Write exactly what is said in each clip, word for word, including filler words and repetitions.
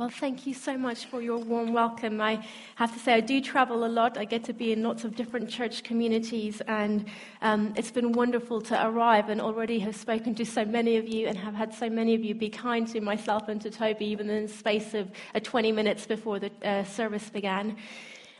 Well, thank you so much for your warm welcome. I have to say, I do travel a lot. I get to be in lots of different church communities, and um, it's been wonderful to arrive and already have spoken to so many of you and have had so many of you be kind to myself and to Toby, even in the space of uh, twenty minutes before the uh, service began.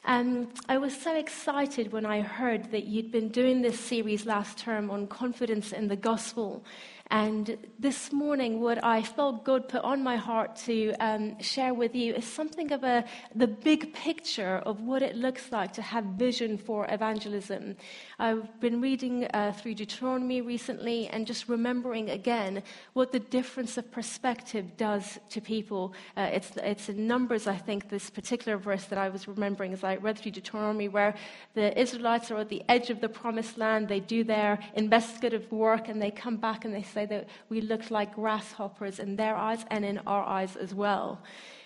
Um, I was so excited when I heard that you'd been doing this series last term on confidence in the gospel. And this morning, what I felt God put on my heart to um, share with you is something of a the big picture of what it looks like to have vision for evangelism. I've been reading uh, through Deuteronomy recently and just remembering again what the difference of perspective does to people. Uh, it's, it's in Numbers, I think, this particular verse that I was remembering as I read through Deuteronomy, where the Israelites are at the edge of the promised land. They do their investigative work, and they come back and they say that we looked like grasshoppers in their eyes and in our eyes as well.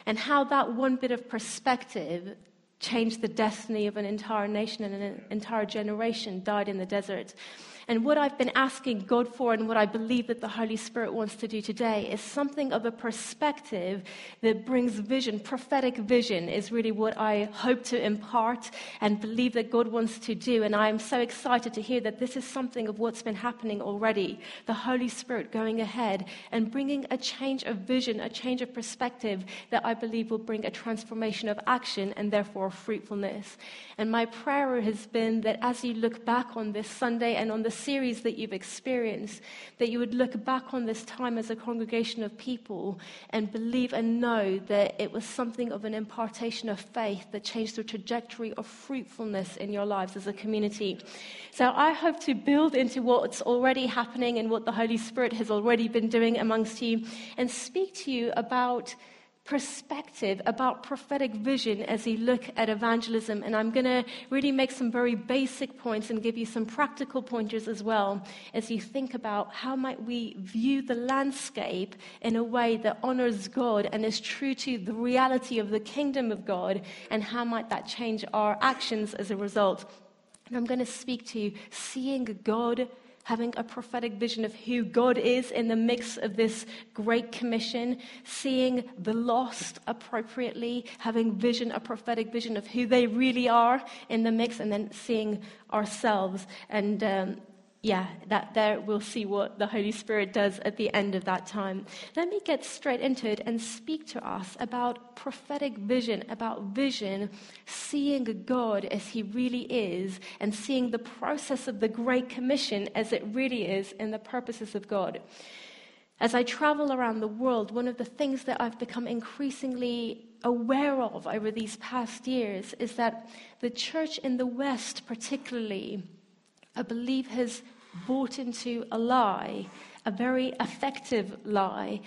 And how that one bit of perspective changed the destiny of an entire nation and an entire generation died in the desert. And what I've been asking God for and what I believe that the Holy Spirit wants to do today is something of a perspective that brings vision. Prophetic vision is really what I hope to impart and believe that God wants to do. And I am so excited to hear that this is something of what's been happening already. The Holy Spirit going ahead and bringing a change of vision, a change of perspective that I believe will bring a transformation of action and therefore fruitfulness. And my prayer has been that as you look back on this Sunday and on the series that you've experienced, that you would look back on this time as a congregation of people and believe and know that it was something of an impartation of faith that changed the trajectory of fruitfulness in your lives as a community. So I hope to build into what's already happening and what the Holy Spirit has already been doing amongst you and speak to you about perspective, about prophetic vision as you look at evangelism. And I'm going to really make some very basic points and give you some practical pointers as well as you think about how might we view the landscape in a way that honors God and is true to the reality of the kingdom of God, and how might that change our actions as a result. And I'm going to speak to you seeing God, having a prophetic vision of who God is in the mix of this great commission, seeing the lost appropriately, having vision, a prophetic vision of who they really are in the mix, and then seeing ourselves. And um, yeah, that there we'll see what the Holy Spirit does at the end of that time. Let me get straight into it and speak to us about prophetic vision, about vision, seeing God as he really is, and seeing the process of the Great Commission as it really is and the purposes of God. As I travel around the world, one of the things that I've become increasingly aware of over these past years is that the church in the West particularly, I believe, has bought into a lie, a very effective lie,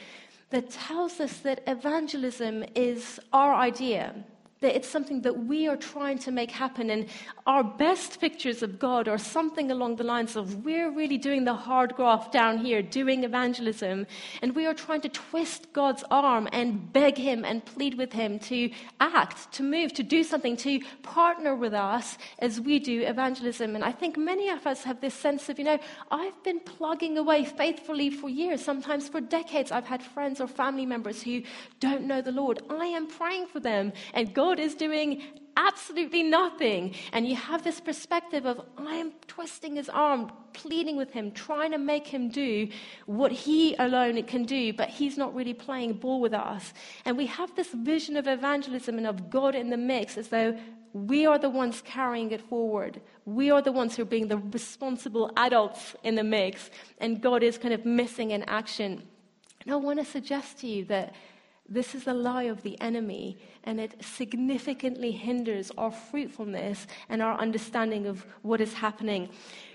that tells us that evangelism is our idea, that it's something that we are trying to make happen, and our best pictures of God are something along the lines of we're really doing the hard graft down here, doing evangelism, and we are trying to twist God's arm and beg him and plead with him to act, to move, to do something, to partner with us as we do evangelism. And I think many of us have this sense of, you know, I've been plugging away faithfully for years, sometimes for decades. I've had friends or family members who don't know the Lord. I am praying for them, and God God is doing absolutely nothing. And you have this perspective of, I am twisting his arm, pleading with him, trying to make him do what he alone can do, but he's not really playing ball with us. And we have this vision of evangelism and of God in the mix as though we are the ones carrying it forward. We are the ones who are being the responsible adults in the mix, and God is kind of missing in action. And I want to suggest to you that this is the lie of the enemy, and it significantly hinders our fruitfulness and our understanding of what is happening.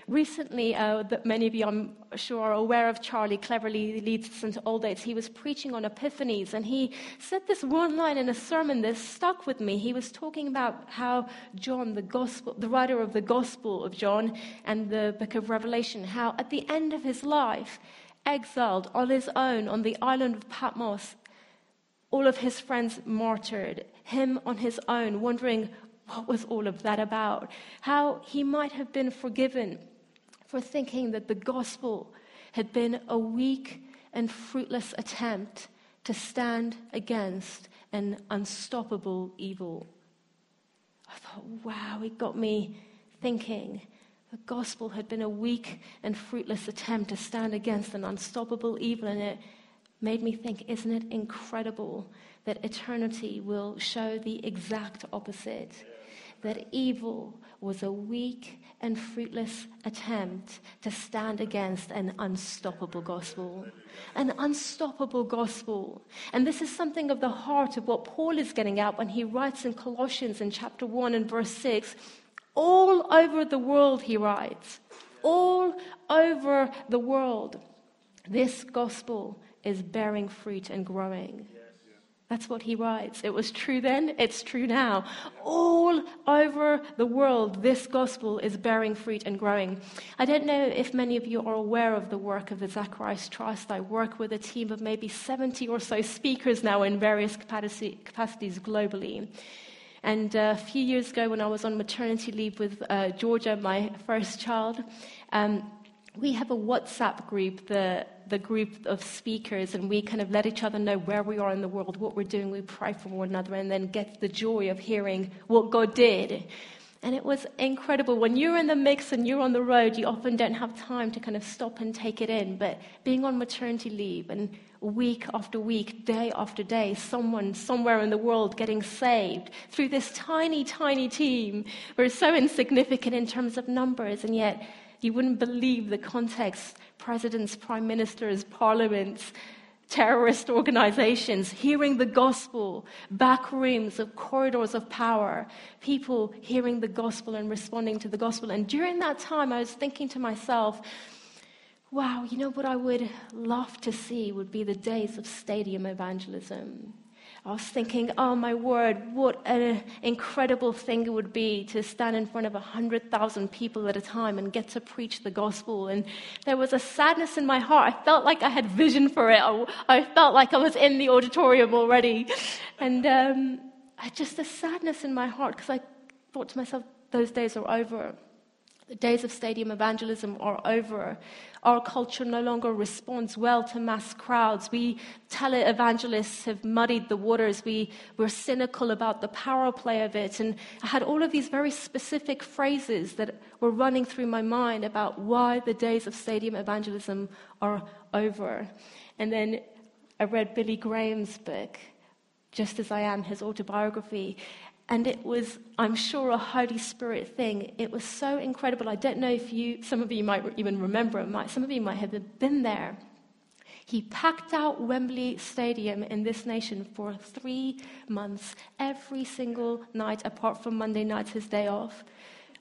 Recently, uh, that many of you, I'm sure, are aware of Charlie Cleverly, leads Saint Aldate's. He was preaching on Epiphanies, and he said this one line in a sermon that stuck with me. He was talking about how John, the gospel, the writer of the Gospel of John and the Book of Revelation, how at the end of his life, exiled on his own on the island of Patmos, all of his friends martyred, him on his own, wondering what was all of that about. How he might have been forgiven for thinking that the gospel had been a weak and fruitless attempt to stand against and unstoppable evil. I thought, wow, it got me thinking. The gospel had been a weak and fruitless attempt to stand against an unstoppable evil, and it made me think, isn't it incredible that eternity will show the exact opposite? That evil was a weak and fruitless attempt to stand against an unstoppable gospel. An unstoppable gospel. And this is something of the heart of what Paul is getting at when he writes in Colossians in chapter one and verse six, all over the world, he writes, all over the world, this gospel is bearing fruit and growing. That's what he writes. It was true then, it's true now. All over the world, this gospel is bearing fruit and growing. I don't know if many of you are aware of the work of the Zacharias Trust. I work with a team of maybe seventy or so speakers now in various capacity, capacities globally. And a few years ago when I was on maternity leave with uh, Georgia, my first child, um, we have a WhatsApp group, the the group of speakers, and we kind of let each other know where we are in the world, what we're doing. We pray for one another and then get the joy of hearing what God did. And it was incredible. When you're in the mix and you're on the road, you often don't have time to kind of stop and take it in. But being on maternity leave and week after week, day after day, someone somewhere in the world getting saved through this tiny, tiny team. We're so insignificant in terms of numbers, and yet you wouldn't believe the context: presidents, prime ministers, parliaments, terrorist organizations, hearing the gospel, back rooms of corridors of power, people hearing the gospel and responding to the gospel. And during that time, I was thinking to myself, wow, you know what I would love to see would be the days of stadium evangelism. I was thinking, oh my word, what an incredible thing it would be to stand in front of one hundred thousand people at a time and get to preach the gospel. And there was a sadness in my heart. I felt like I had vision for it. I, I felt like I was in the auditorium already. And um, just a sadness in my heart, because I thought to myself, those days are over. The days of stadium evangelism are over. Our culture no longer responds well to mass crowds. We tele-evangelists have muddied the waters. We were cynical about the power play of it. And I had all of these very specific phrases that were running through my mind about why the days of stadium evangelism are over. And then I read Billy Graham's book, Just As I Am, his autobiography. And it was, I'm sure, a Holy Spirit thing. It was so incredible. I don't know if you, some of you might even remember it. Might, some of you might have been there. He packed out Wembley Stadium in this nation for three months, every single night, apart from Monday nights, his day off.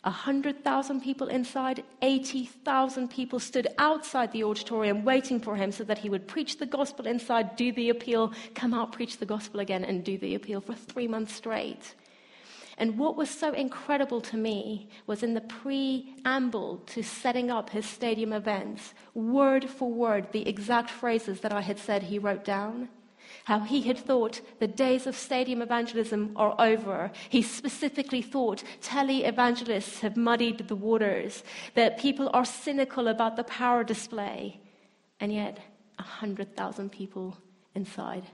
one hundred thousand people inside, eighty thousand people stood outside the auditorium waiting for him so that he would preach the gospel inside, do the appeal, come out, preach the gospel again, and do the appeal for three months straight. And what was so incredible to me was in the preamble to setting up his stadium events, word for word, the exact phrases that I had said he wrote down. How he had thought the days of stadium evangelism are over. He specifically thought tele-evangelists have muddied the waters, that people are cynical about the power display. And yet, one hundred thousand people inside,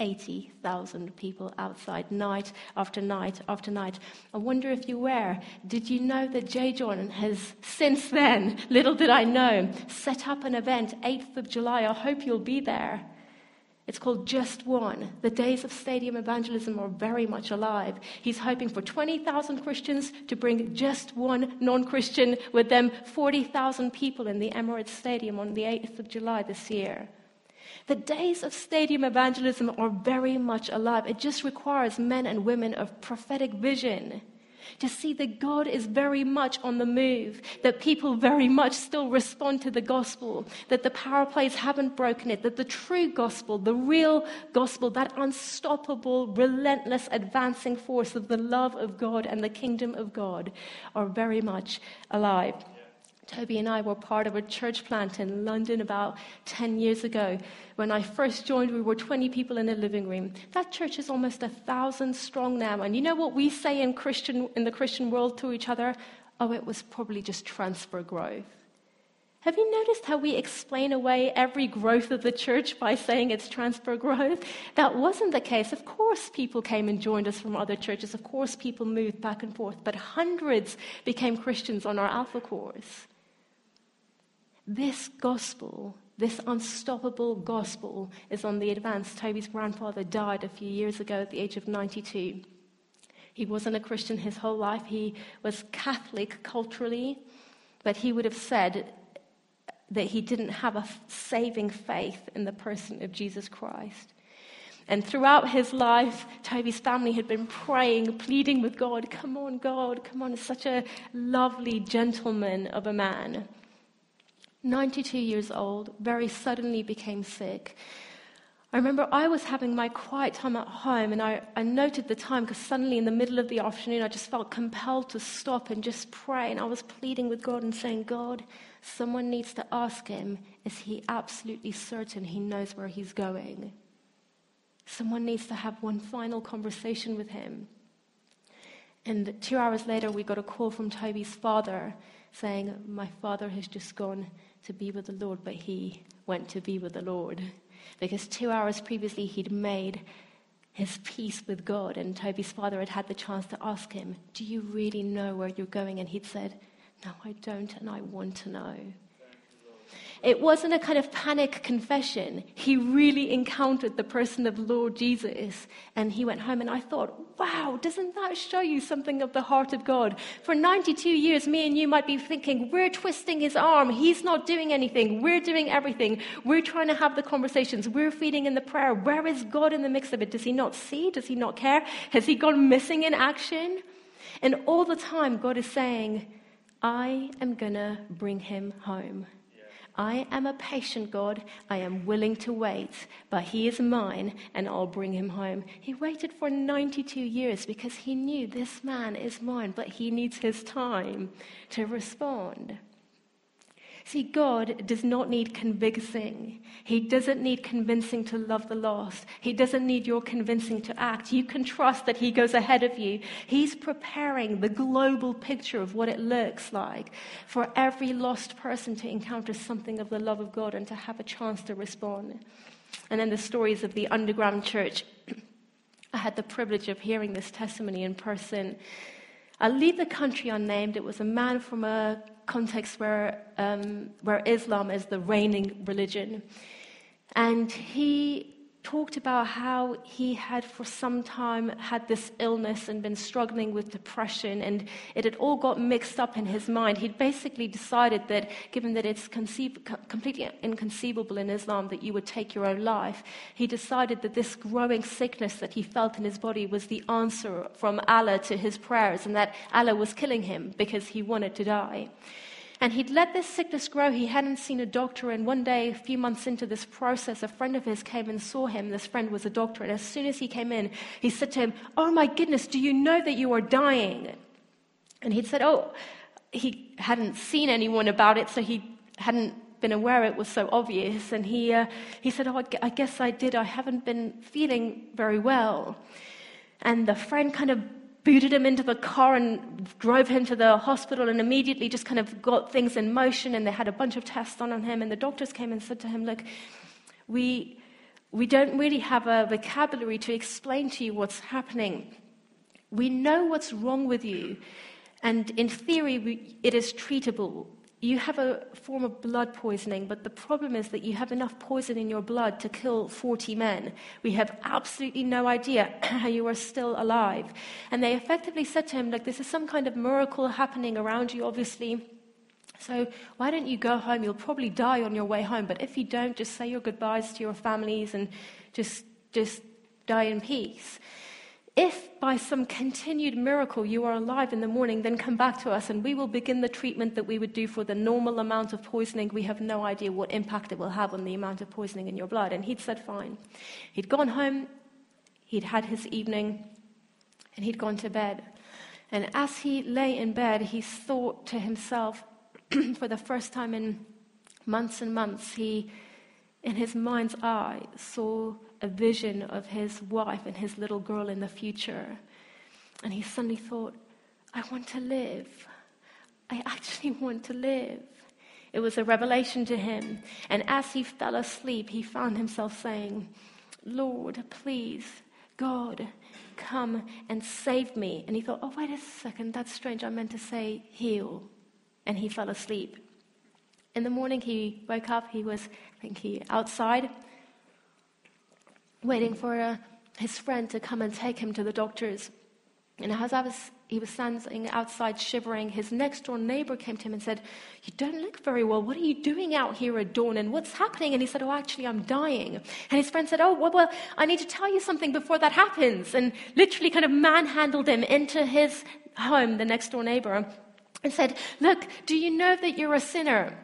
eighty thousand people outside, night after night after night. I wonder if you were. Did you know that J. John has since then, little did I know, set up an event, eighth of July, I hope you'll be there. It's called Just One. The days of stadium evangelism are very much alive. He's hoping for twenty thousand Christians to bring just one non-Christian with them, forty thousand people in the Emirates Stadium on the eighth of July this year. The days of stadium evangelism are very much alive. It just requires men and women of prophetic vision to see that God is very much on the move, that people very much still respond to the gospel, that the power plays haven't broken it, that the true gospel, the real gospel, that unstoppable, relentless advancing force of the love of God and the kingdom of God are very much alive. Toby and I were part of a church plant in London about ten years ago. When I first joined, we were twenty people in a living room. That church is almost one thousand strong now. And you know what we say in Christian in the Christian world to each other? Oh, it was probably just transfer growth. Have you noticed how we explain away every growth of the church by saying it's transfer growth? That wasn't the case. Of course, people came and joined us from other churches. Of course, people moved back and forth. But hundreds became Christians on our Alpha course. This gospel, this unstoppable gospel, is on the advance. Toby's grandfather died a few years ago at the age of ninety-two. He wasn't a Christian his whole life. He was Catholic culturally, but he would have said that he didn't have a saving faith in the person of Jesus Christ. And throughout his life, Toby's family had been praying, pleading with God, come on, God, come on, such a lovely gentleman of a man. ninety-two years old, very suddenly became sick. I remember I was having my quiet time at home, and I, I noted the time because suddenly in the middle of the afternoon I just felt compelled to stop and just pray, and I was pleading with God and saying, God, someone needs to ask him, is he absolutely certain he knows where he's going? Someone needs to have one final conversation with him. And two hours later we got a call from Toby's father saying, my father has just gone to be with the Lord, but he went to be with the Lord. Because two hours previously he'd made his peace with God, and Toby's father had had the chance to ask him, do you really know where you're going? And he'd said, no, I don't, and I want to know. It wasn't a kind of panic confession. He really encountered the person of Lord Jesus, and he went home, and I thought, wow, doesn't that show you something of the heart of God? For ninety-two years, me and you might be thinking, we're twisting his arm, he's not doing anything, we're doing everything, we're trying to have the conversations, we're feeding in the prayer, where is God in the mix of it? Does he not see? Does he not care? Has he gone missing in action? And all the time, God is saying, I am gonna bring him home. I am a patient God, I am willing to wait, but he is mine and I'll bring him home. He waited for ninety-two years because he knew this man is mine, but he needs his time to respond. See, God does not need convincing. He doesn't need convincing to love the lost. He doesn't need your convincing to act. You can trust that he goes ahead of you. He's preparing the global picture of what it looks like for every lost person to encounter something of the love of God and to have a chance to respond. And then the stories of the underground church. I had the privilege of hearing this testimony in person. I'll leave the country unnamed. It was a man from a context where um, where Islam is the reigning religion. And he talked about how he had for some time had this illness and been struggling with depression, and it had all got mixed up in his mind. He'd basically decided that given that it's conceiv- completely inconceivable in Islam that you would take your own life, he decided that this growing sickness that he felt in his body was the answer from Allah to his prayers, and that Allah was killing him because he wanted to die. And he'd let this sickness grow. He hadn't seen a doctor. And one day, a few months into this process, a friend of his came and saw him. This friend was a doctor. And as soon as he came in, he said to him, oh, my goodness, do you know that you are dying? And he'd said, oh, he hadn't seen anyone about it, so he hadn't been aware it was so obvious. And he uh, he said, oh, I guess I did. I haven't been feeling very well. And the friend kind of booted him into the car and drove him to the hospital, and immediately just kind of got things in motion, and they had a bunch of tests on him, and the doctors came and said to him, look, we we don't really have a vocabulary to explain to you what's happening. We know what's wrong with you, and in theory, we, it is treatable. You have a form of blood poisoning, but the problem is that you have enough poison in your blood to kill forty men. We have absolutely no idea how you are still alive. And they effectively said to him, look, this is some kind of miracle happening around you, obviously. So why don't you go home? You'll probably die on your way home. But if you don't, just say your goodbyes to your families and just just die in peace. If by some continued miracle you are alive in the morning, then come back to us and we will begin the treatment that we would do for the normal amount of poisoning. We have no idea what impact it will have on the amount of poisoning in your blood. And he'd said fine. He'd gone home, he'd had his evening, and he'd gone to bed. And as he lay in bed, he thought to himself, for the first time in months and months, he, in his mind's eye, saw a vision of his wife and his little girl in the future. And he suddenly thought, I want to live. I actually want to live. It was a revelation to him, and as he fell asleep, he found himself saying, Lord, please, God, come and save me. And he thought, oh, wait a second, that's strange. I meant to say heal. And he fell asleep. In the morning, he woke up. He was, I think, he, outside, waiting for uh, his friend to come and take him to the doctor's. And as I was, he was standing outside shivering, his next-door neighbor came to him and said, you don't look very well. What are you doing out here at dawn? And what's happening? And he said, oh, actually, I'm dying. And his friend said, oh, well, well I need to tell you something before that happens. And literally kind of manhandled him into his home, the next-door neighbor, and said, look, do you know that you're a sinner?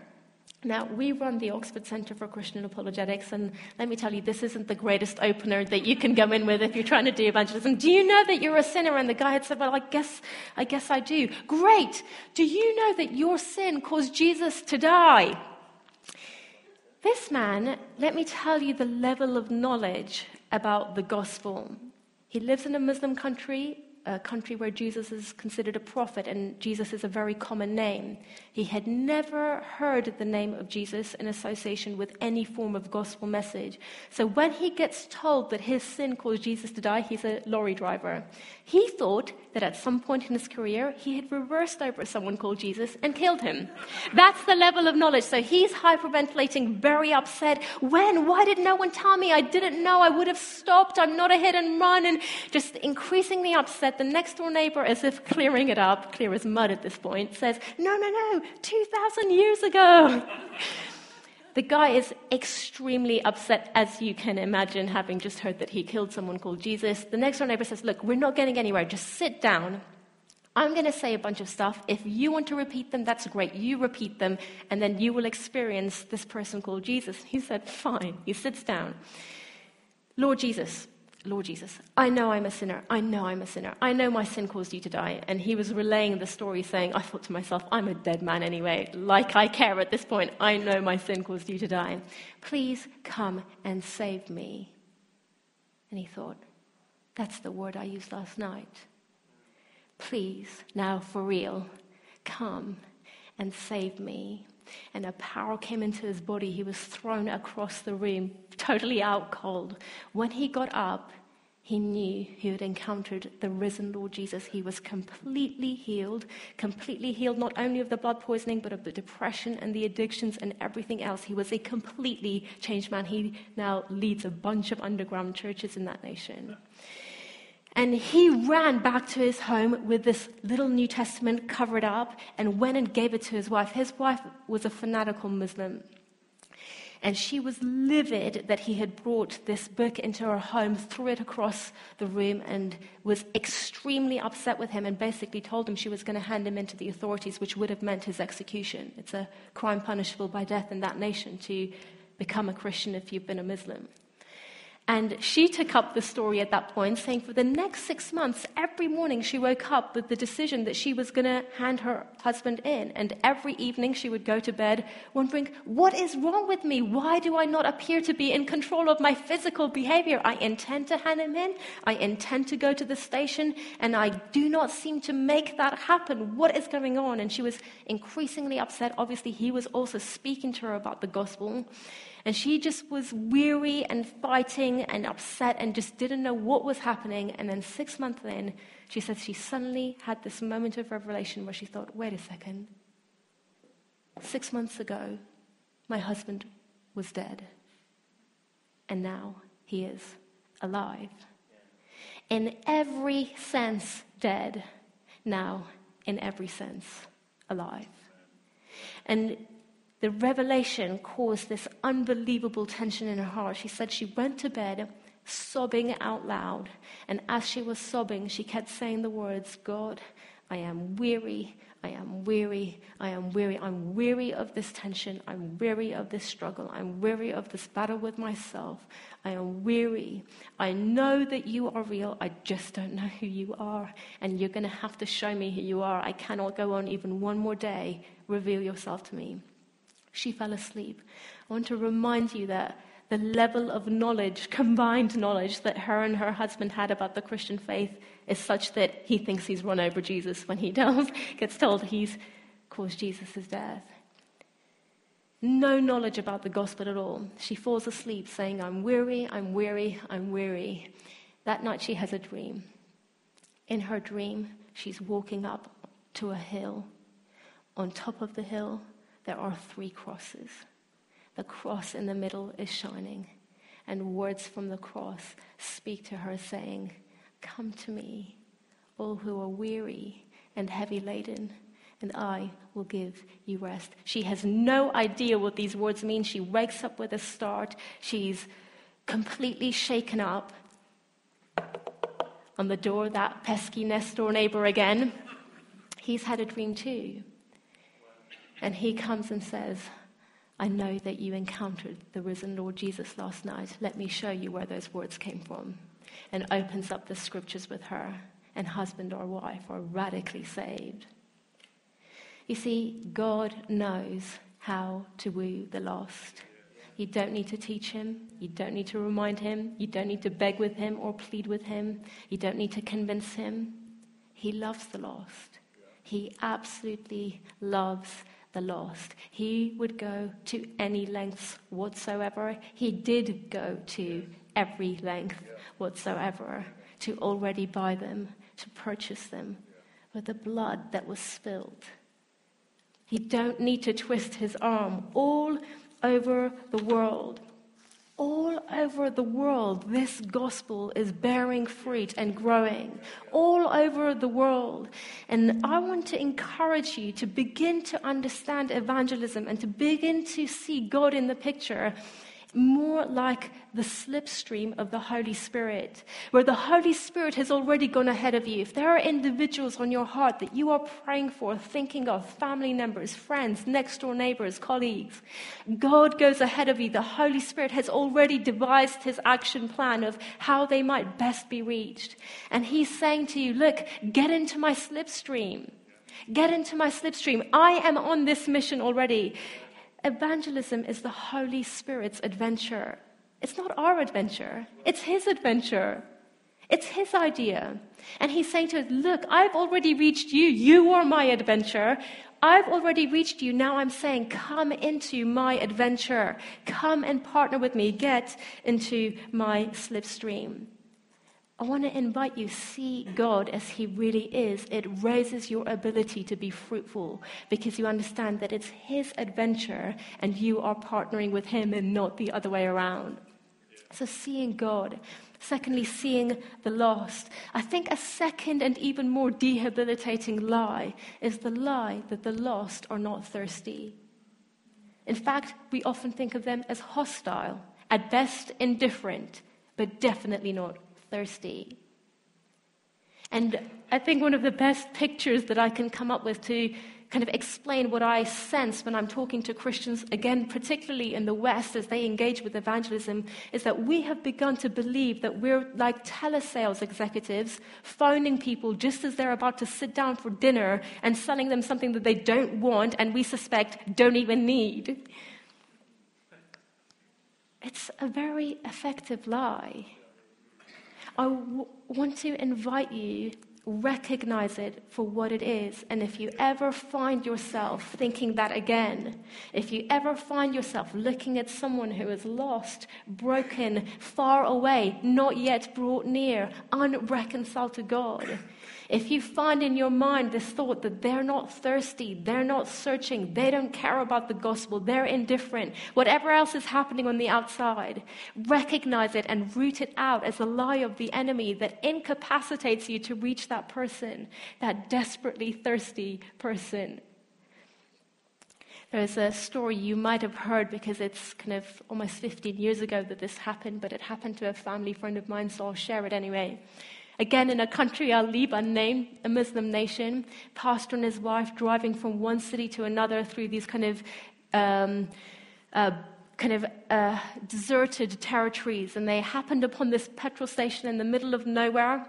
Now, we run the Oxford Centre for Christian Apologetics, and let me tell you, this isn't the greatest opener that you can go in with if you're trying to do evangelism. Do you know that you're a sinner? And the guy had said, well, I guess I guess I do. Great. Do you know that your sin caused Jesus to die? This man, let me tell you the level of knowledge about the gospel. He lives in a Muslim country, a country where Jesus is considered a prophet, and Jesus is a very common name. He had never heard the name of Jesus in association with any form of gospel message. So when he gets told that his sin caused Jesus to die, he's a lorry driver. He thought that at some point in his career, he had reversed over someone called Jesus and killed him. That's the level of knowledge. So he's hyperventilating, very upset. When? Why did no one tell me? I didn't know. I would have stopped. I'm not a hit and run. And just increasingly upset. The next-door neighbor, as if clearing it up, clear as mud at this point, says, no, no, no, two thousand years ago. The guy is extremely upset, as you can imagine, having just heard that he killed someone called Jesus. The next-door neighbor says, look, we're not getting anywhere. Just sit down. I'm going to say a bunch of stuff. If you want to repeat them, that's great. You repeat them, and then you will experience this person called Jesus. He said, fine. He sits down. Lord Jesus. Lord Jesus, I know I'm a sinner. I know I'm a sinner. I know my sin caused you to die. And he was relaying the story saying, I thought to myself, I'm a dead man anyway. Like I care at this point. I know my sin caused you to die. Please come and save me. And he thought, that's the word I used last night. Please, now for real, come and save me. And a power came into his body. He was thrown across the room, totally out cold. When he got up, he knew he had encountered the risen Lord Jesus. He was completely healed, completely healed not only of the blood poisoning, but of the depression and the addictions and everything else. He was a completely changed man. He now leads a bunch of underground churches in that nation. And he ran back to his home with this little New Testament covered up and went and gave it to his wife. His wife was a fanatical Muslim. And she was livid that he had brought this book into her home, threw it across the room, and was extremely upset with him and basically told him she was going to hand him into the authorities, which would have meant his execution. It's a crime punishable by death in that nation to become a Christian if you've been a Muslim. And she took up the story at that point, saying for the next six months, every morning she woke up with the decision that she was going to hand her husband in. And every evening she would go to bed wondering, what is wrong with me? Why do I not appear to be in control of my physical behavior? I intend to hand him in. I intend to go to the station. And I do not seem to make that happen. What is going on? And she was increasingly upset. Obviously, he was also speaking to her about the gospel. And she just was weary and fighting and upset and just didn't know what was happening. And then six months in, she says she suddenly had this moment of revelation where she thought, wait a second. Six months ago, my husband was dead. And now he is alive. In every sense dead. Now, in every sense, alive. And the revelation caused this unbelievable tension in her heart. She said she went to bed sobbing out loud. And as she was sobbing, she kept saying the words, God, I am weary, I am weary, I am weary. I'm weary of this tension. I'm weary of this struggle. I'm weary of this battle with myself. I am weary. I know that you are real. I just don't know who you are. And you're going to have to show me who you are. I cannot go on even one more day. Reveal yourself to me. She fell asleep. I want to remind you that the level of knowledge, combined knowledge, that her and her husband had about the Christian faith is such that he thinks he's run over Jesus when he tells, gets told he's caused Jesus' death. no knowledge about the gospel at all. She falls asleep saying, "I'm weary, I'm weary, I'm weary." That night she has a dream. In her dream, she's walking up to a hill. On top of the hill, there are three crosses. The cross in the middle is shining, and words from the cross speak to her saying, "Come to me, all who are weary and heavy laden, and I will give you rest." She has no idea what these words mean. She wakes up with a start. She's completely shaken up. On the door, that pesky next door neighbor again. He's had a dream too. And he comes and says, "I know that you encountered the risen Lord Jesus last night. Let me show you where those words came from." And opens up the scriptures with her. And husband or wife are radically saved. You see, God knows how to woo the lost. You don't need to teach him. You don't need to remind him. You don't need to beg with him or plead with him. You don't need to convince him. He loves the lost. He absolutely loves the lost. He would go to any lengths whatsoever. He did go to every length whatsoever to already buy them, to purchase them with the blood that was spilled. You don't need to twist his arm. All over the world, all over the world, this gospel is bearing fruit and growing. All over the world. And I want to encourage you to begin to understand evangelism and to begin to see God in the picture more like the slipstream of the Holy Spirit, where the Holy Spirit has already gone ahead of you. If there are individuals on your heart that you are praying for, thinking of family members, friends, next door neighbors, colleagues, God goes ahead of you. The Holy Spirit has already devised his action plan of how they might best be reached. And he's saying to you, "Look, get into my slipstream. Get into my slipstream. I am on this mission already." Evangelism is the Holy Spirit's adventure. It's not our adventure. It's his adventure. It's his idea. And he's saying to us, "Look, I've already reached you. You are my adventure. I've already reached you. Now I'm saying, come into my adventure. Come and partner with me. Get into my slipstream." I want to invite you, see God as he really is. It raises your ability to be fruitful because you understand that it's his adventure and you are partnering with him and not the other way around. So seeing God. Secondly, seeing the lost. I think a second and even more debilitating lie is the lie that the lost are not thirsty. In fact, we often think of them as hostile, at best indifferent, but definitely not thirsty. And I think one of the best pictures that I can come up with to kind of explain what I sense when I'm talking to Christians, again, particularly in the West as they engage with evangelism, is that we have begun to believe that we're like telesales executives phoning people just as they're about to sit down for dinner and selling them something that they don't want and we suspect don't even need. It's a very effective lie. I w- want to invite you, recognize it for what it is. And if you ever find yourself thinking that again, if you ever find yourself looking at someone who is lost, broken, far away, not yet brought near, unreconciled to God, if you find in your mind this thought that they're not thirsty, they're not searching, they don't care about the gospel, they're indifferent, whatever else is happening on the outside, recognize it and root it out as a lie of the enemy that incapacitates you to reach that person, that desperately thirsty person. There's a story you might have heard because it's kind of almost fifteen years ago that this happened, but it happened to a family friend of mine, so I'll share it anyway. Again, in a country I'll leave unnamed, a Muslim nation, pastor and his wife driving from one city to another through these kind of um, uh, kind of uh, deserted territories. And they happened upon this petrol station in the middle of nowhere.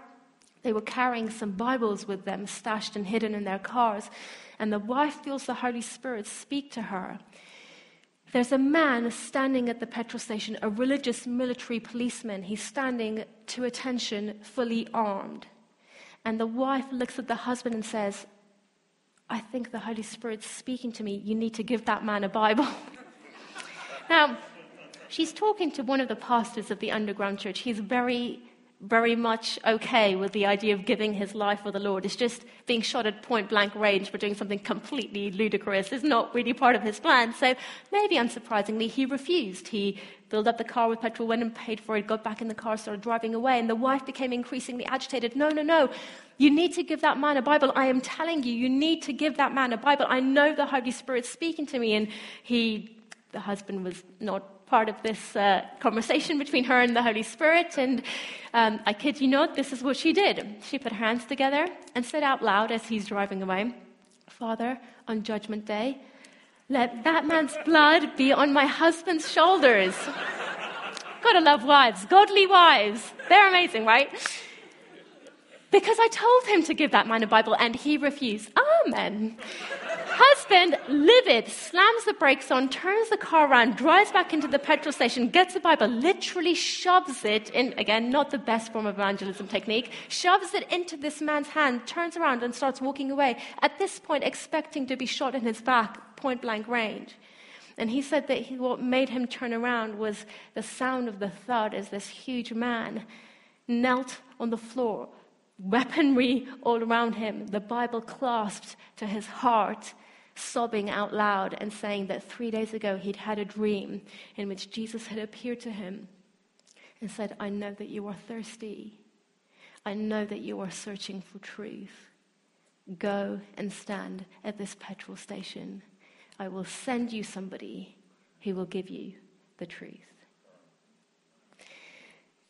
They were carrying some Bibles with them, stashed and hidden in their cars. And the wife feels the Holy Spirit speak to her. There's a man standing at the petrol station, a religious military policeman. He's standing to attention, fully armed. And the wife looks at the husband and says, "I think the Holy Spirit's speaking to me. You need to give that man a Bible." Now, she's talking to one of the pastors of the underground church. He's very, very much okay with the idea of giving his life for the Lord. It's just being shot at point blank range for doing something completely ludicrous is not really part of his plan. So maybe unsurprisingly, he refused. He filled up the car with petrol, went and paid for it, got back in the car, started driving away, and the wife became increasingly agitated. No, no, no, you need to give that man a Bible. I am telling you, you need to give that man a Bible. I know the Holy Spirit's speaking to me. And he, the husband was not part of this uh, conversation between her and the Holy Spirit, and um, I kid you not, this is what she did. She put her hands together and said out loud as he's driving away, "Father, on Judgment Day, let that man's blood be on my husband's shoulders." Gotta love wives, godly wives. They're amazing, right? "Because I told him to give that man a Bible and he refused." Amen. Husband, livid, slams the brakes on, turns the car around, drives back into the petrol station, gets the Bible, literally shoves it in, again, not the best form of evangelism technique, shoves it into this man's hand, turns around and starts walking away, at this point expecting to be shot in his back, point blank range. And he said that he, what made him turn around was the sound of the thud as this huge man knelt on the floor, weaponry all around him, the Bible clasped to his heart, sobbing out loud and saying that three days ago he'd had a dream in which Jesus had appeared to him and said, "I know that you are thirsty. I know that you are searching for truth. Go and stand at this petrol station. I will send you somebody who will give you the truth."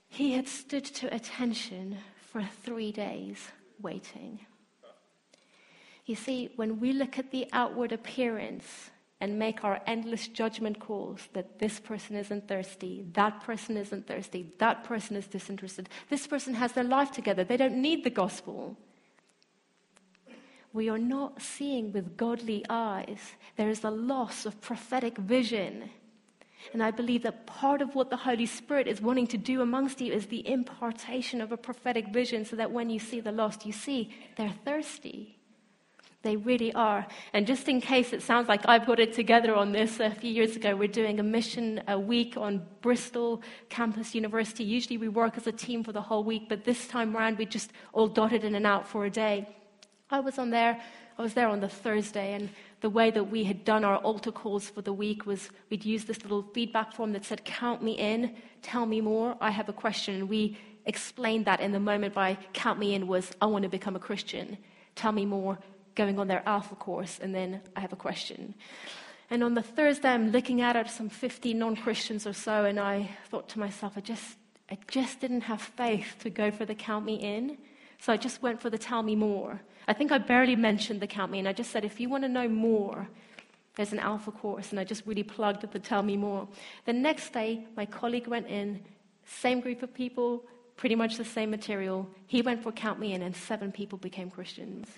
He had stood to attention for three days waiting. You see, when we look at the outward appearance and make our endless judgment calls that this person isn't thirsty, that person isn't thirsty, that person is disinterested, this person has their life together, they don't need the gospel, we are not seeing with godly eyes. There is a loss of prophetic vision. And I believe that part of what the Holy Spirit is wanting to do amongst you is the impartation of a prophetic vision so that when you see the lost, you see they're thirsty. They really are. And just in case it sounds like I've got it together on this, a few years ago, we're doing a mission a week on Bristol Campus University. Usually we work as a team for the whole week, but this time around we just all dotted in and out for a day. I was on there, I was there on the Thursday, and the way that we had done our altar calls for the week was we'd use this little feedback form that said, "Count me in, tell me more, I have a question." And we explained that in the moment by "count me in" was, "I want to become a Christian, tell me more," going on their alpha course, and then "I have a question." And on the Thursday, I'm looking at it, some fifty non-Christians or so, and I thought to myself, I just, I just didn't have faith to go for the "count me in," so I just went for the "tell me more." I think I barely mentioned the "count me in." I just said, if you want to know more, there's an alpha course, and I just really plugged at the "tell me more." The next day, my colleague went in, same group of people, pretty much the same material. He went for "count me in," and seven people became Christians.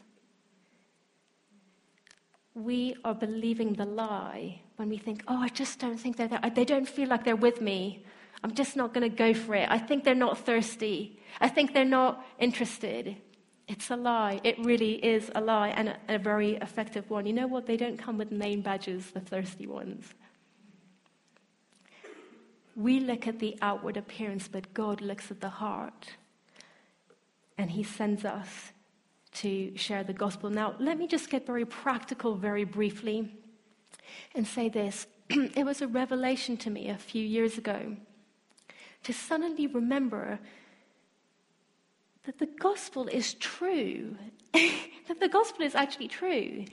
We are believing the lie when we think, oh, I just don't think they're there. They don't feel like they're with me. I'm just not going to go for it. I think they're not thirsty. I think they're not interested. It's a lie. It really is a lie, and a, a very effective one. You know what? They don't come with name badges, the thirsty ones. We look at the outward appearance, but God looks at the heart, and he sends us to share the gospel. Now, let me just get very practical very briefly and say this. It was a revelation to me a few years ago to suddenly remember that the gospel is true, that the gospel is actually true.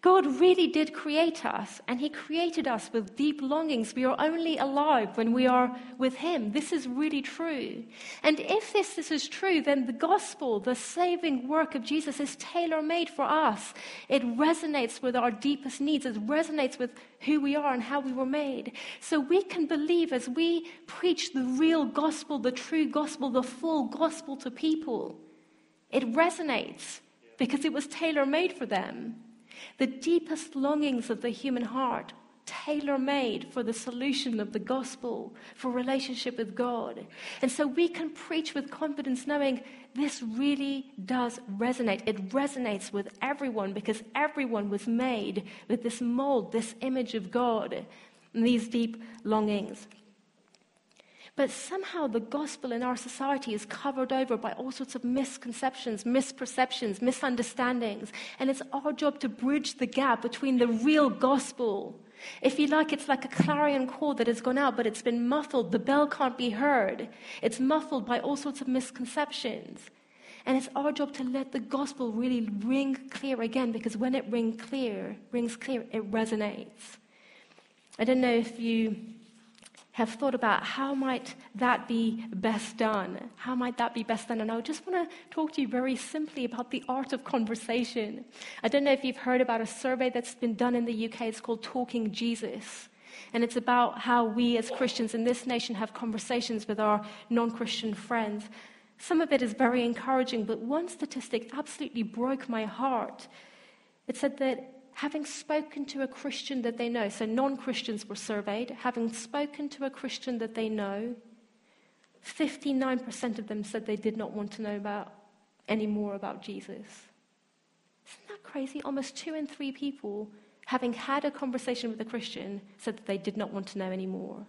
God really did create us, and he created us with deep longings. We are only alive when we are with him. This is really true. And if this, this is true, then the gospel, the saving work of Jesus, is tailor-made for us. It resonates with our deepest needs. It resonates with who we are and how we were made. So we can believe as we preach the real gospel, the true gospel, the full gospel to people. It resonates because it was tailor-made for them. The deepest longings of the human heart, tailor-made for the solution of the gospel, for relationship with God. And so we can preach with confidence knowing this really does resonate. It resonates with everyone because everyone was made with this mold, this image of God. and these deep longings. But somehow the gospel in our society is covered over by all sorts of misconceptions, misperceptions, misunderstandings. And it's our job to bridge the gap between the real gospel. If you like, it's like a clarion call that has gone out, but it's been muffled. The bell can't be heard. It's muffled by all sorts of misconceptions. And it's our job to let the gospel really ring clear again, because when it ring clear, rings clear, it resonates. I don't know if you have thought about how might that be best done? How might that be best done? And I just want to talk to you very simply about the art of conversation. I don't know if you've heard about a survey that's been done in the U K. It's called Talking Jesus. And it's about how we as Christians in this nation have conversations with our non-Christian friends. Some of it is very encouraging, but one statistic absolutely broke my heart. It said that having spoken to a Christian that they know, so non-Christians were surveyed, having spoken to a Christian that they know, fifty-nine percent of them said they did not want to know about any more about Jesus. Isn't that crazy? Almost two in three people, having had a conversation with a Christian, said that they did not want to know any more.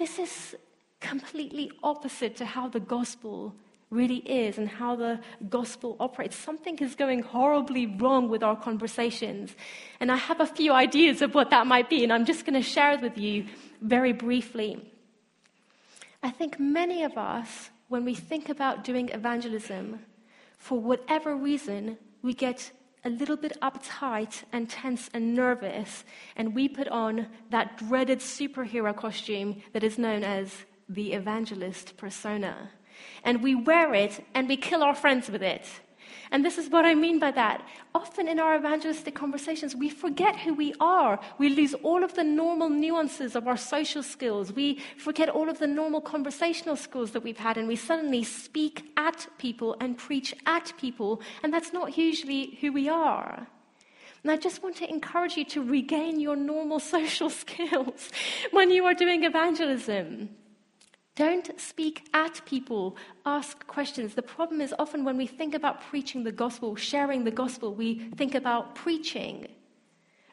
This is completely opposite to how the gospel really is and how the gospel operates. Something is going horribly wrong with our conversations. And I have a few ideas of what that might be, and I'm just going to share it with you very briefly. I think many of us, when we think about doing evangelism, for whatever reason, we get a little bit uptight and tense and nervous, and we put on that dreaded superhero costume that is known as the evangelist persona. And we wear it, and we kill our friends with it. And this is what I mean by that. Often in our evangelistic conversations, we forget who we are. We lose all of the normal nuances of our social skills. We forget all of the normal conversational skills that we've had, and we suddenly speak at people and preach at people, and that's not usually who we are. And I just want to encourage you to regain your normal social skills when you are doing evangelism. Don't speak at people. Ask questions. The problem is often when we think about preaching the gospel, sharing the gospel, we think about preaching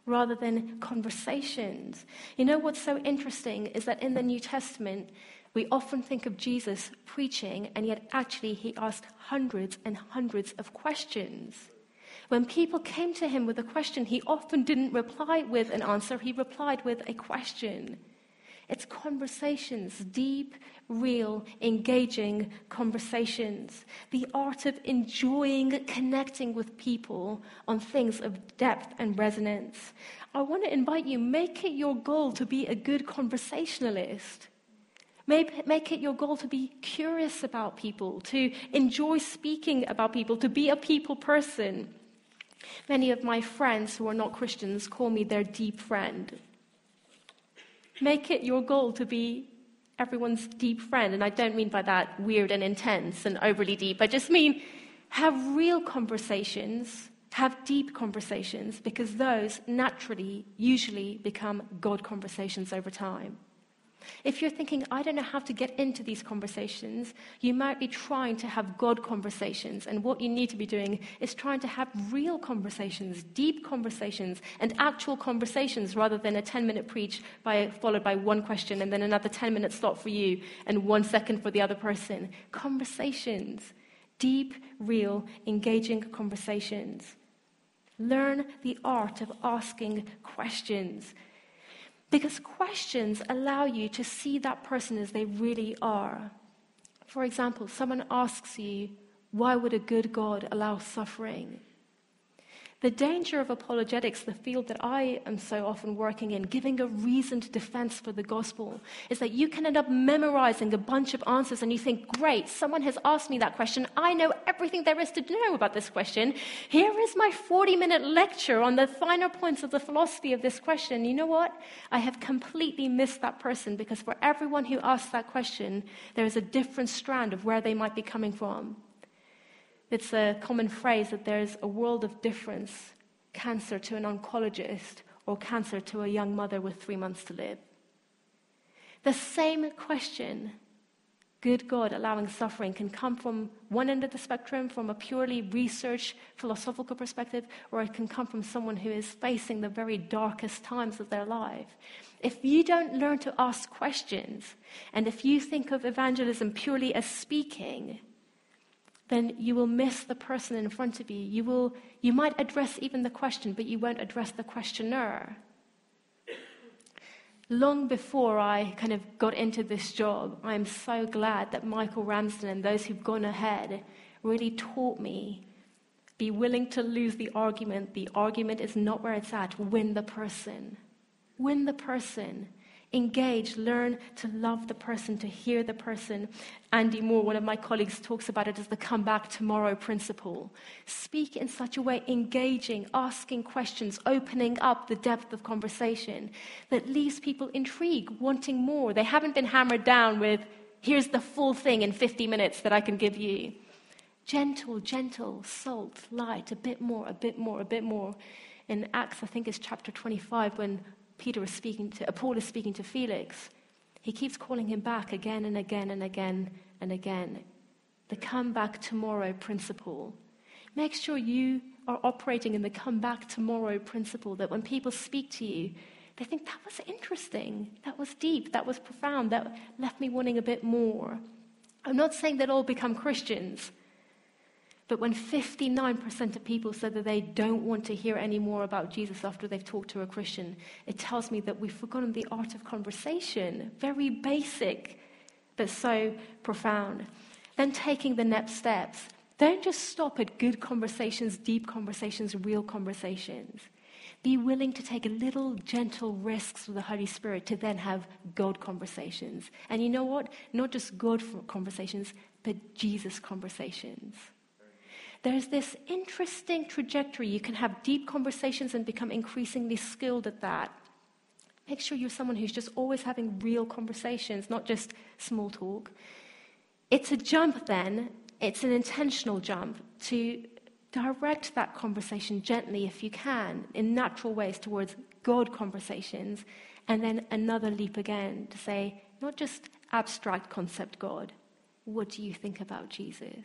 rather than conversations. You know what's so interesting is that in the New Testament, we often think of Jesus preaching, and yet actually he asked hundreds and hundreds of questions. When people came to him with a question, he often didn't reply with an answer. He replied with a question. It's conversations, deep, real, engaging conversations. The art of enjoying connecting with people on things of depth and resonance. I want to invite you, make it your goal to be a good conversationalist. Make, make it your goal to be curious about people, to enjoy speaking about people, to be a people person. Many of my friends who are not Christians call me their deep friend. Make it your goal to be everyone's deep friend. And I don't mean by that weird and intense and overly deep. I just mean have real conversations, have deep conversations, because those naturally usually become God conversations over time. If you're thinking, I don't know how to get into these conversations, you might be trying to have God conversations. And what you need to be doing is trying to have real conversations, deep conversations, and actual conversations rather than a ten-minute preach by, followed by one question and then another ten-minute slot for you and one second for the other person. Conversations, deep, real, engaging conversations. Learn the art of asking questions. Because questions allow you to see that person as they really are. For example, someone asks you, why would a good God allow suffering? The danger of apologetics, the field that I am so often working in, giving a reasoned defense for the gospel, is that you can end up memorizing a bunch of answers and you think, great, someone has asked me that question. I know everything there is to know about this question. Here is my forty-minute lecture on the finer points of the philosophy of this question. You know what? I have completely missed that person, because for everyone who asks that question, there is a different strand of where they might be coming from. It's a common phrase that there's a world of difference, cancer to an oncologist or cancer to a young mother with three months to live. The same question good God allowing suffering can come from one end of the spectrum, from a purely research, philosophical perspective, or it can come from someone who is facing the very darkest times of their life. If you don't learn to ask questions, and if you think of evangelism purely as speaking, then you will miss the person in front of you. You will, you might address even the question, but you won't address the questioner. Long before I kind of got into this job, I'm so glad that Michael Ramsden and those who've gone ahead really taught me, be willing to lose the argument. The argument is not where it's at. Win the person. Win the person. Engage, learn to love the person, to hear the person. Andy Moore, one of my colleagues, talks about it as the come back tomorrow principle. Speak in such a way, engaging, asking questions, opening up the depth of conversation that leaves people intrigued, wanting more. They haven't been hammered down with, here's the full thing in fifty minutes that I can give you. Gentle, gentle, salt, light, a bit more, a bit more, a bit more. In Acts, I think it's chapter twenty-five, when Peter is speaking to, Paul is speaking to Felix. He keeps calling him back again and again and again and again. The come back tomorrow principle. Make sure you are operating in the come back tomorrow principle, that when people speak to you, they think that was interesting, that was deep, that was profound, that left me wanting a bit more. I'm not saying they'll all become Christians, but when fifty-nine percent of people said that they don't want to hear any more about Jesus after they've talked to a Christian, it tells me that we've forgotten the art of conversation. Very basic, but so profound. Then taking the next steps. Don't just stop at good conversations, deep conversations, real conversations. Be willing to take little gentle risks with the Holy Spirit to then have God conversations. And you know what? Not just God conversations, but Jesus conversations. There's this interesting trajectory. You can have deep conversations and become increasingly skilled at that. Make sure you're someone who's just always having real conversations, not just small talk. It's a jump then. It's an intentional jump to direct that conversation gently, if you can, in natural ways towards God conversations. And then another leap again to say, not just abstract concept God. What do you think about Jesus?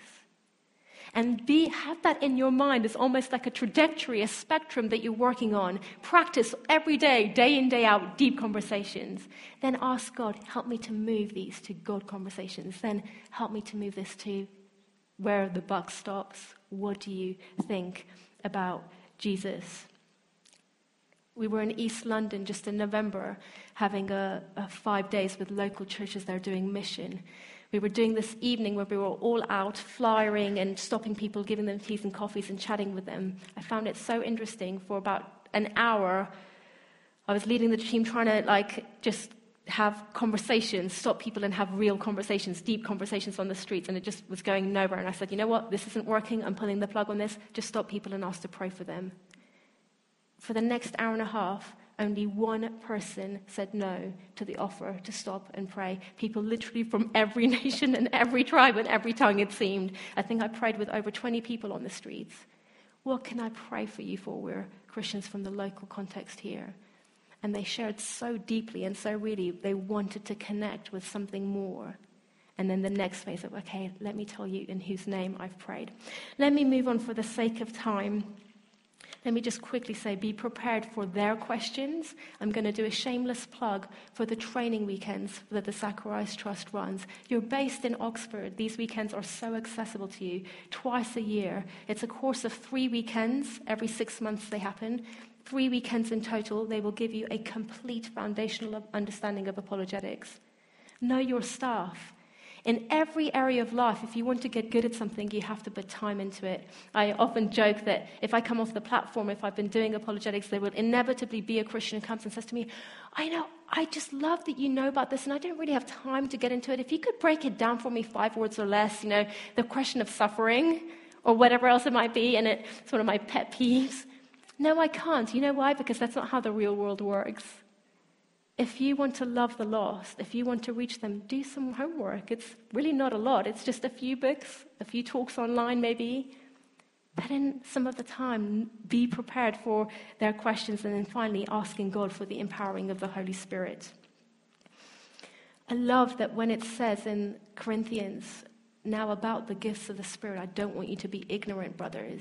And be, have that in your mind as almost like a trajectory, a spectrum that you're working on. Practice every day, day in, day out, deep conversations. Then ask God, help me to move these to God conversations. Then help me to move this to where the buck stops. What do you think about Jesus? We were in East London just in November, having a, a five days with local churches that are doing mission. We were doing this evening where we were all out flyering and stopping people, giving them teas and coffees and chatting with them. I found it so interesting. For about an hour, I was leading the team trying to like just have conversations, stop people and have real conversations, deep conversations on the streets, and it just was going nowhere. And I said, you know what, this isn't working. I'm pulling the plug on this. Just stop people and ask to pray for them. For the next hour and a half, only one person said no to the offer to stop and pray. People literally from every nation and every tribe and every tongue, it seemed. I think I prayed with over twenty people on the streets. What can I pray for you for? We're Christians from the local context here. And they shared so deeply and so really, they wanted to connect with something more. And then the next phase of, okay, let me tell you in whose name I've prayed. Let me move on for the sake of time. Let me just quickly say, be prepared for their questions. I'm going to do a shameless plug for the training weekends that the Zacharias Trust runs. You're based in Oxford. These weekends are so accessible to you, twice a year. It's a course of three weekends. Every six months they happen. Three weekends in total. They will give you a complete foundational understanding of apologetics. Know your staff. In every area of life, if you want to get good at something, you have to put time into it. I often joke that if I come off the platform, if I've been doing apologetics, there will inevitably be a Christian who comes and says to me, I know, I just love that you know about this, and I don't really have time to get into it. If you could break it down for me five words or less, you know, the question of suffering or whatever else it might be, and it's one of my pet peeves. No, I can't. You know why? Because that's not how the real world works. If you want to love the lost, if you want to reach them, do some homework. It's really not a lot. It's just a few books, a few talks online maybe. But in some of the time, be prepared for their questions, and then finally asking God for the empowering of the Holy Spirit. I love that when it says in Corinthians, now about the gifts of the Spirit, I don't want you to be ignorant, brothers.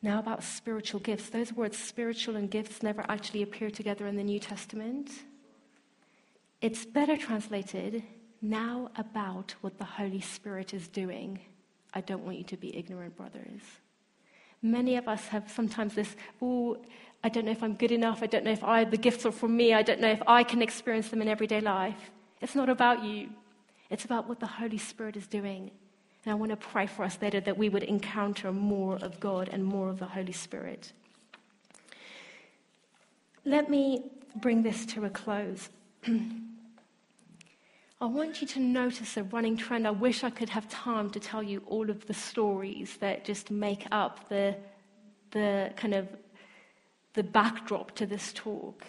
Now about spiritual gifts. Those words, spiritual and gifts, never actually appear together in the New Testament. It's better translated, now about what the Holy Spirit is doing. I don't want you to be ignorant, brothers. Many of us have sometimes this, oh, I don't know if I'm good enough. I don't know if I, the gifts are for me. I don't know if I can experience them in everyday life. It's not about you. It's about what the Holy Spirit is doing. And I want to pray for us later that we would encounter more of God and more of the Holy Spirit. Let me bring this to a close. I want you to notice a running trend. I wish I could have time to tell you all of the stories that just make up the, the kind of the backdrop to this talk.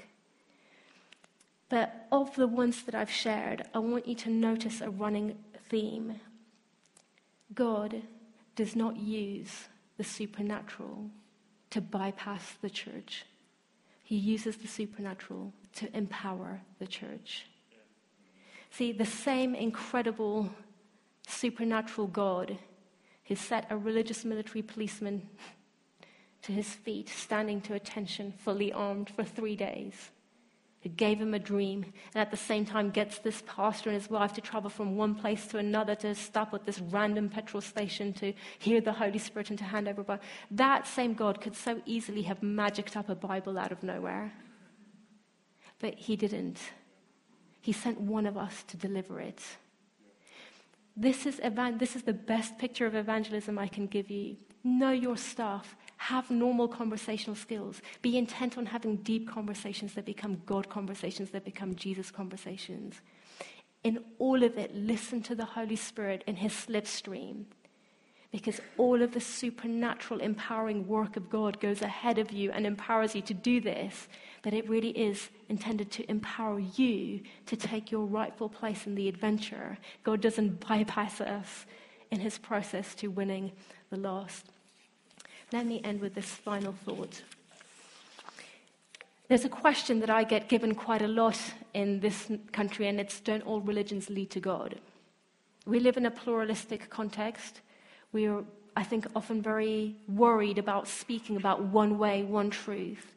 But of the ones that I've shared, I want you to notice a running theme. God does not use the supernatural to bypass the church. He uses the supernatural to empower the church. See, the same incredible supernatural God who set a religious military policeman to his feet, standing to attention, fully armed for three days, who gave him a dream, and at the same time gets this pastor and his wife to travel from one place to another to stop at this random petrol station to hear the Holy Spirit and to hand over a Bible. That same God could so easily have magicked up a Bible out of nowhere. But he didn't. He sent one of us to deliver it. This is, evan- this is the best picture of evangelism I can give you. Know your stuff. Have normal conversational skills. Be intent on having deep conversations that become God conversations, that become Jesus conversations. In all of it, listen to the Holy Spirit in his slipstream, because all of the supernatural empowering work of God goes ahead of you and empowers you to do this, but it really is intended to empower you to take your rightful place in the adventure. God doesn't bypass us in his process to winning the lost. Let me end with this final thought. There's a question that I get given quite a lot in this country, and it's, don't all religions lead to God? We live in a pluralistic context. We are, I think, often very worried about speaking about one way, one truth.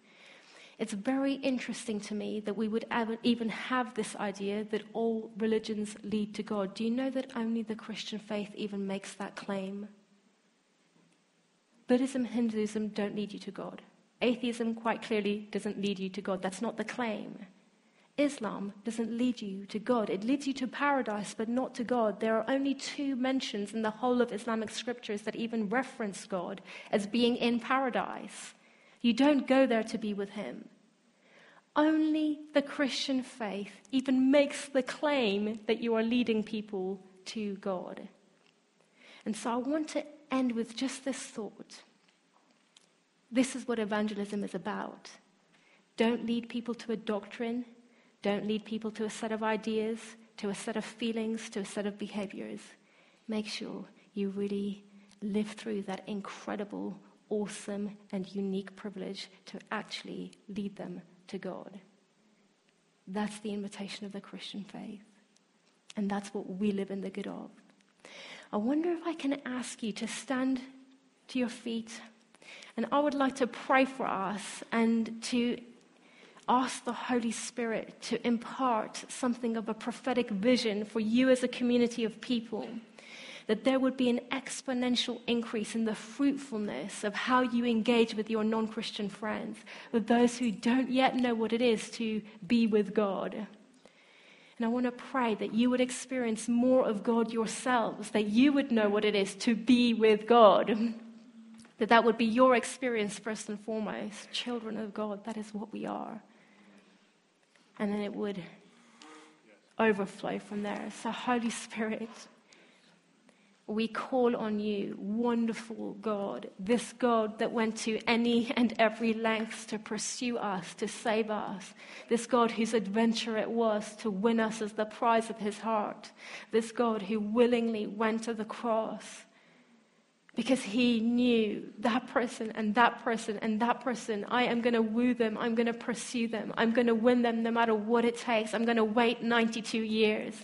It's very interesting to me that we would even have this idea that all religions lead to God. Do you know that only the Christian faith even makes that claim? Buddhism, Hinduism don't lead you to God. Atheism quite clearly doesn't lead you to God. That's not the claim. Islam doesn't lead you to God. It leads you to paradise, but not to God. There are only two mentions in the whole of Islamic scriptures that even reference God as being in paradise. You don't go there to be with him. Only the Christian faith even makes the claim that you are leading people to God. And so I want to end with just this thought. This is what evangelism is about. Don't lead people to a doctrine. Don't lead people to a set of ideas, to a set of feelings, to a set of behaviors. Make sure you really live through that incredible, awesome, and unique privilege to actually lead them to God. That's the invitation of the Christian faith. And that's what we live in the good of. I wonder if I can ask you to stand to your feet, and I would like to pray for us and to ask the Holy Spirit to impart something of a prophetic vision for you as a community of people, that there would be an exponential increase in the fruitfulness of how you engage with your non-Christian friends, with those who don't yet know what it is to be with God. And I want to pray that you would experience more of God yourselves, that you would know what it is to be with God, that that would be your experience first and foremost. Children of God, that is what we are. And then it would overflow from there. So Holy Spirit, we call on you, wonderful God, this God that went to any and every lengths to pursue us, to save us, this God whose adventure it was to win us as the prize of his heart, this God who willingly went to the cross because he knew that person and that person and that person. I am going to woo them. I'm going to pursue them. I'm going to win them no matter what it takes. I'm going to wait ninety-two years.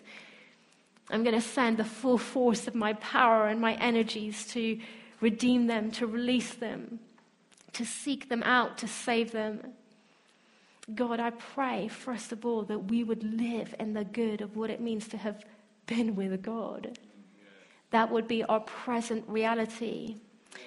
I'm going to send the full force of my power and my energies to redeem them, to release them, to seek them out, to save them. God, I pray, first of all, that we would live in the good of what it means to have been with God. That would be our present reality.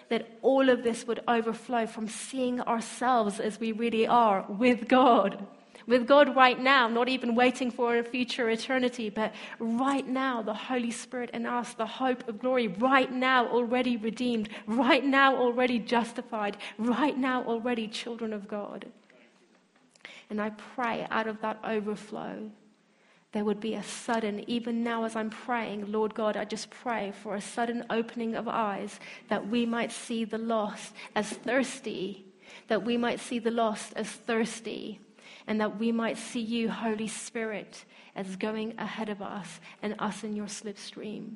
That all of this would overflow from seeing ourselves as we really are with God. With God right now, not even waiting for a future eternity, but right now, the Holy Spirit in us, the hope of glory, right now already redeemed, right now already justified, right now already children of God. And I pray out of that overflow, there would be a sudden, even now as I'm praying, Lord God, I just pray for a sudden opening of eyes that we might see the lost as thirsty, that we might see the lost as thirsty, and that we might see you, Holy Spirit, as going ahead of us and us in your slipstream.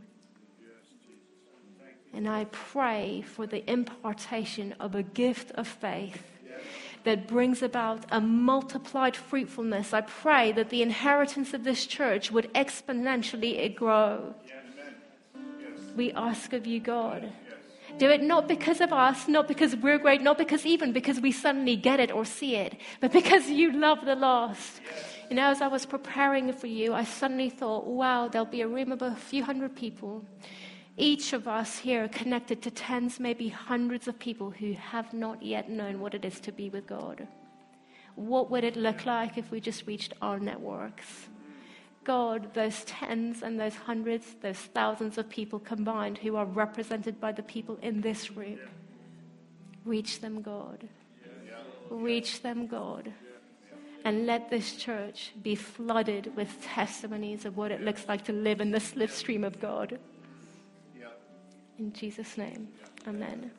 And I pray for the impartation of a gift of faith that brings about a multiplied fruitfulness. I pray that the inheritance of this church would exponentially grow. Yeah, yes. We ask of you, God. Yes. Do it not because of us, not because we're great, not because even because we suddenly get it or see it, but because you love the lost. Yes. You know, as I was preparing for you, I suddenly thought, wow, there'll be a room of a few hundred people. Each of us here are connected to tens, maybe hundreds of people who have not yet known what it is to be with God. What would it look like if we just reached our networks? God, those tens and those hundreds, those thousands of people combined who are represented by the people in this room. Reach them, God. Reach them, God. And let this church be flooded with testimonies of what it looks like to live in the slipstream of God. In Jesus' name, amen.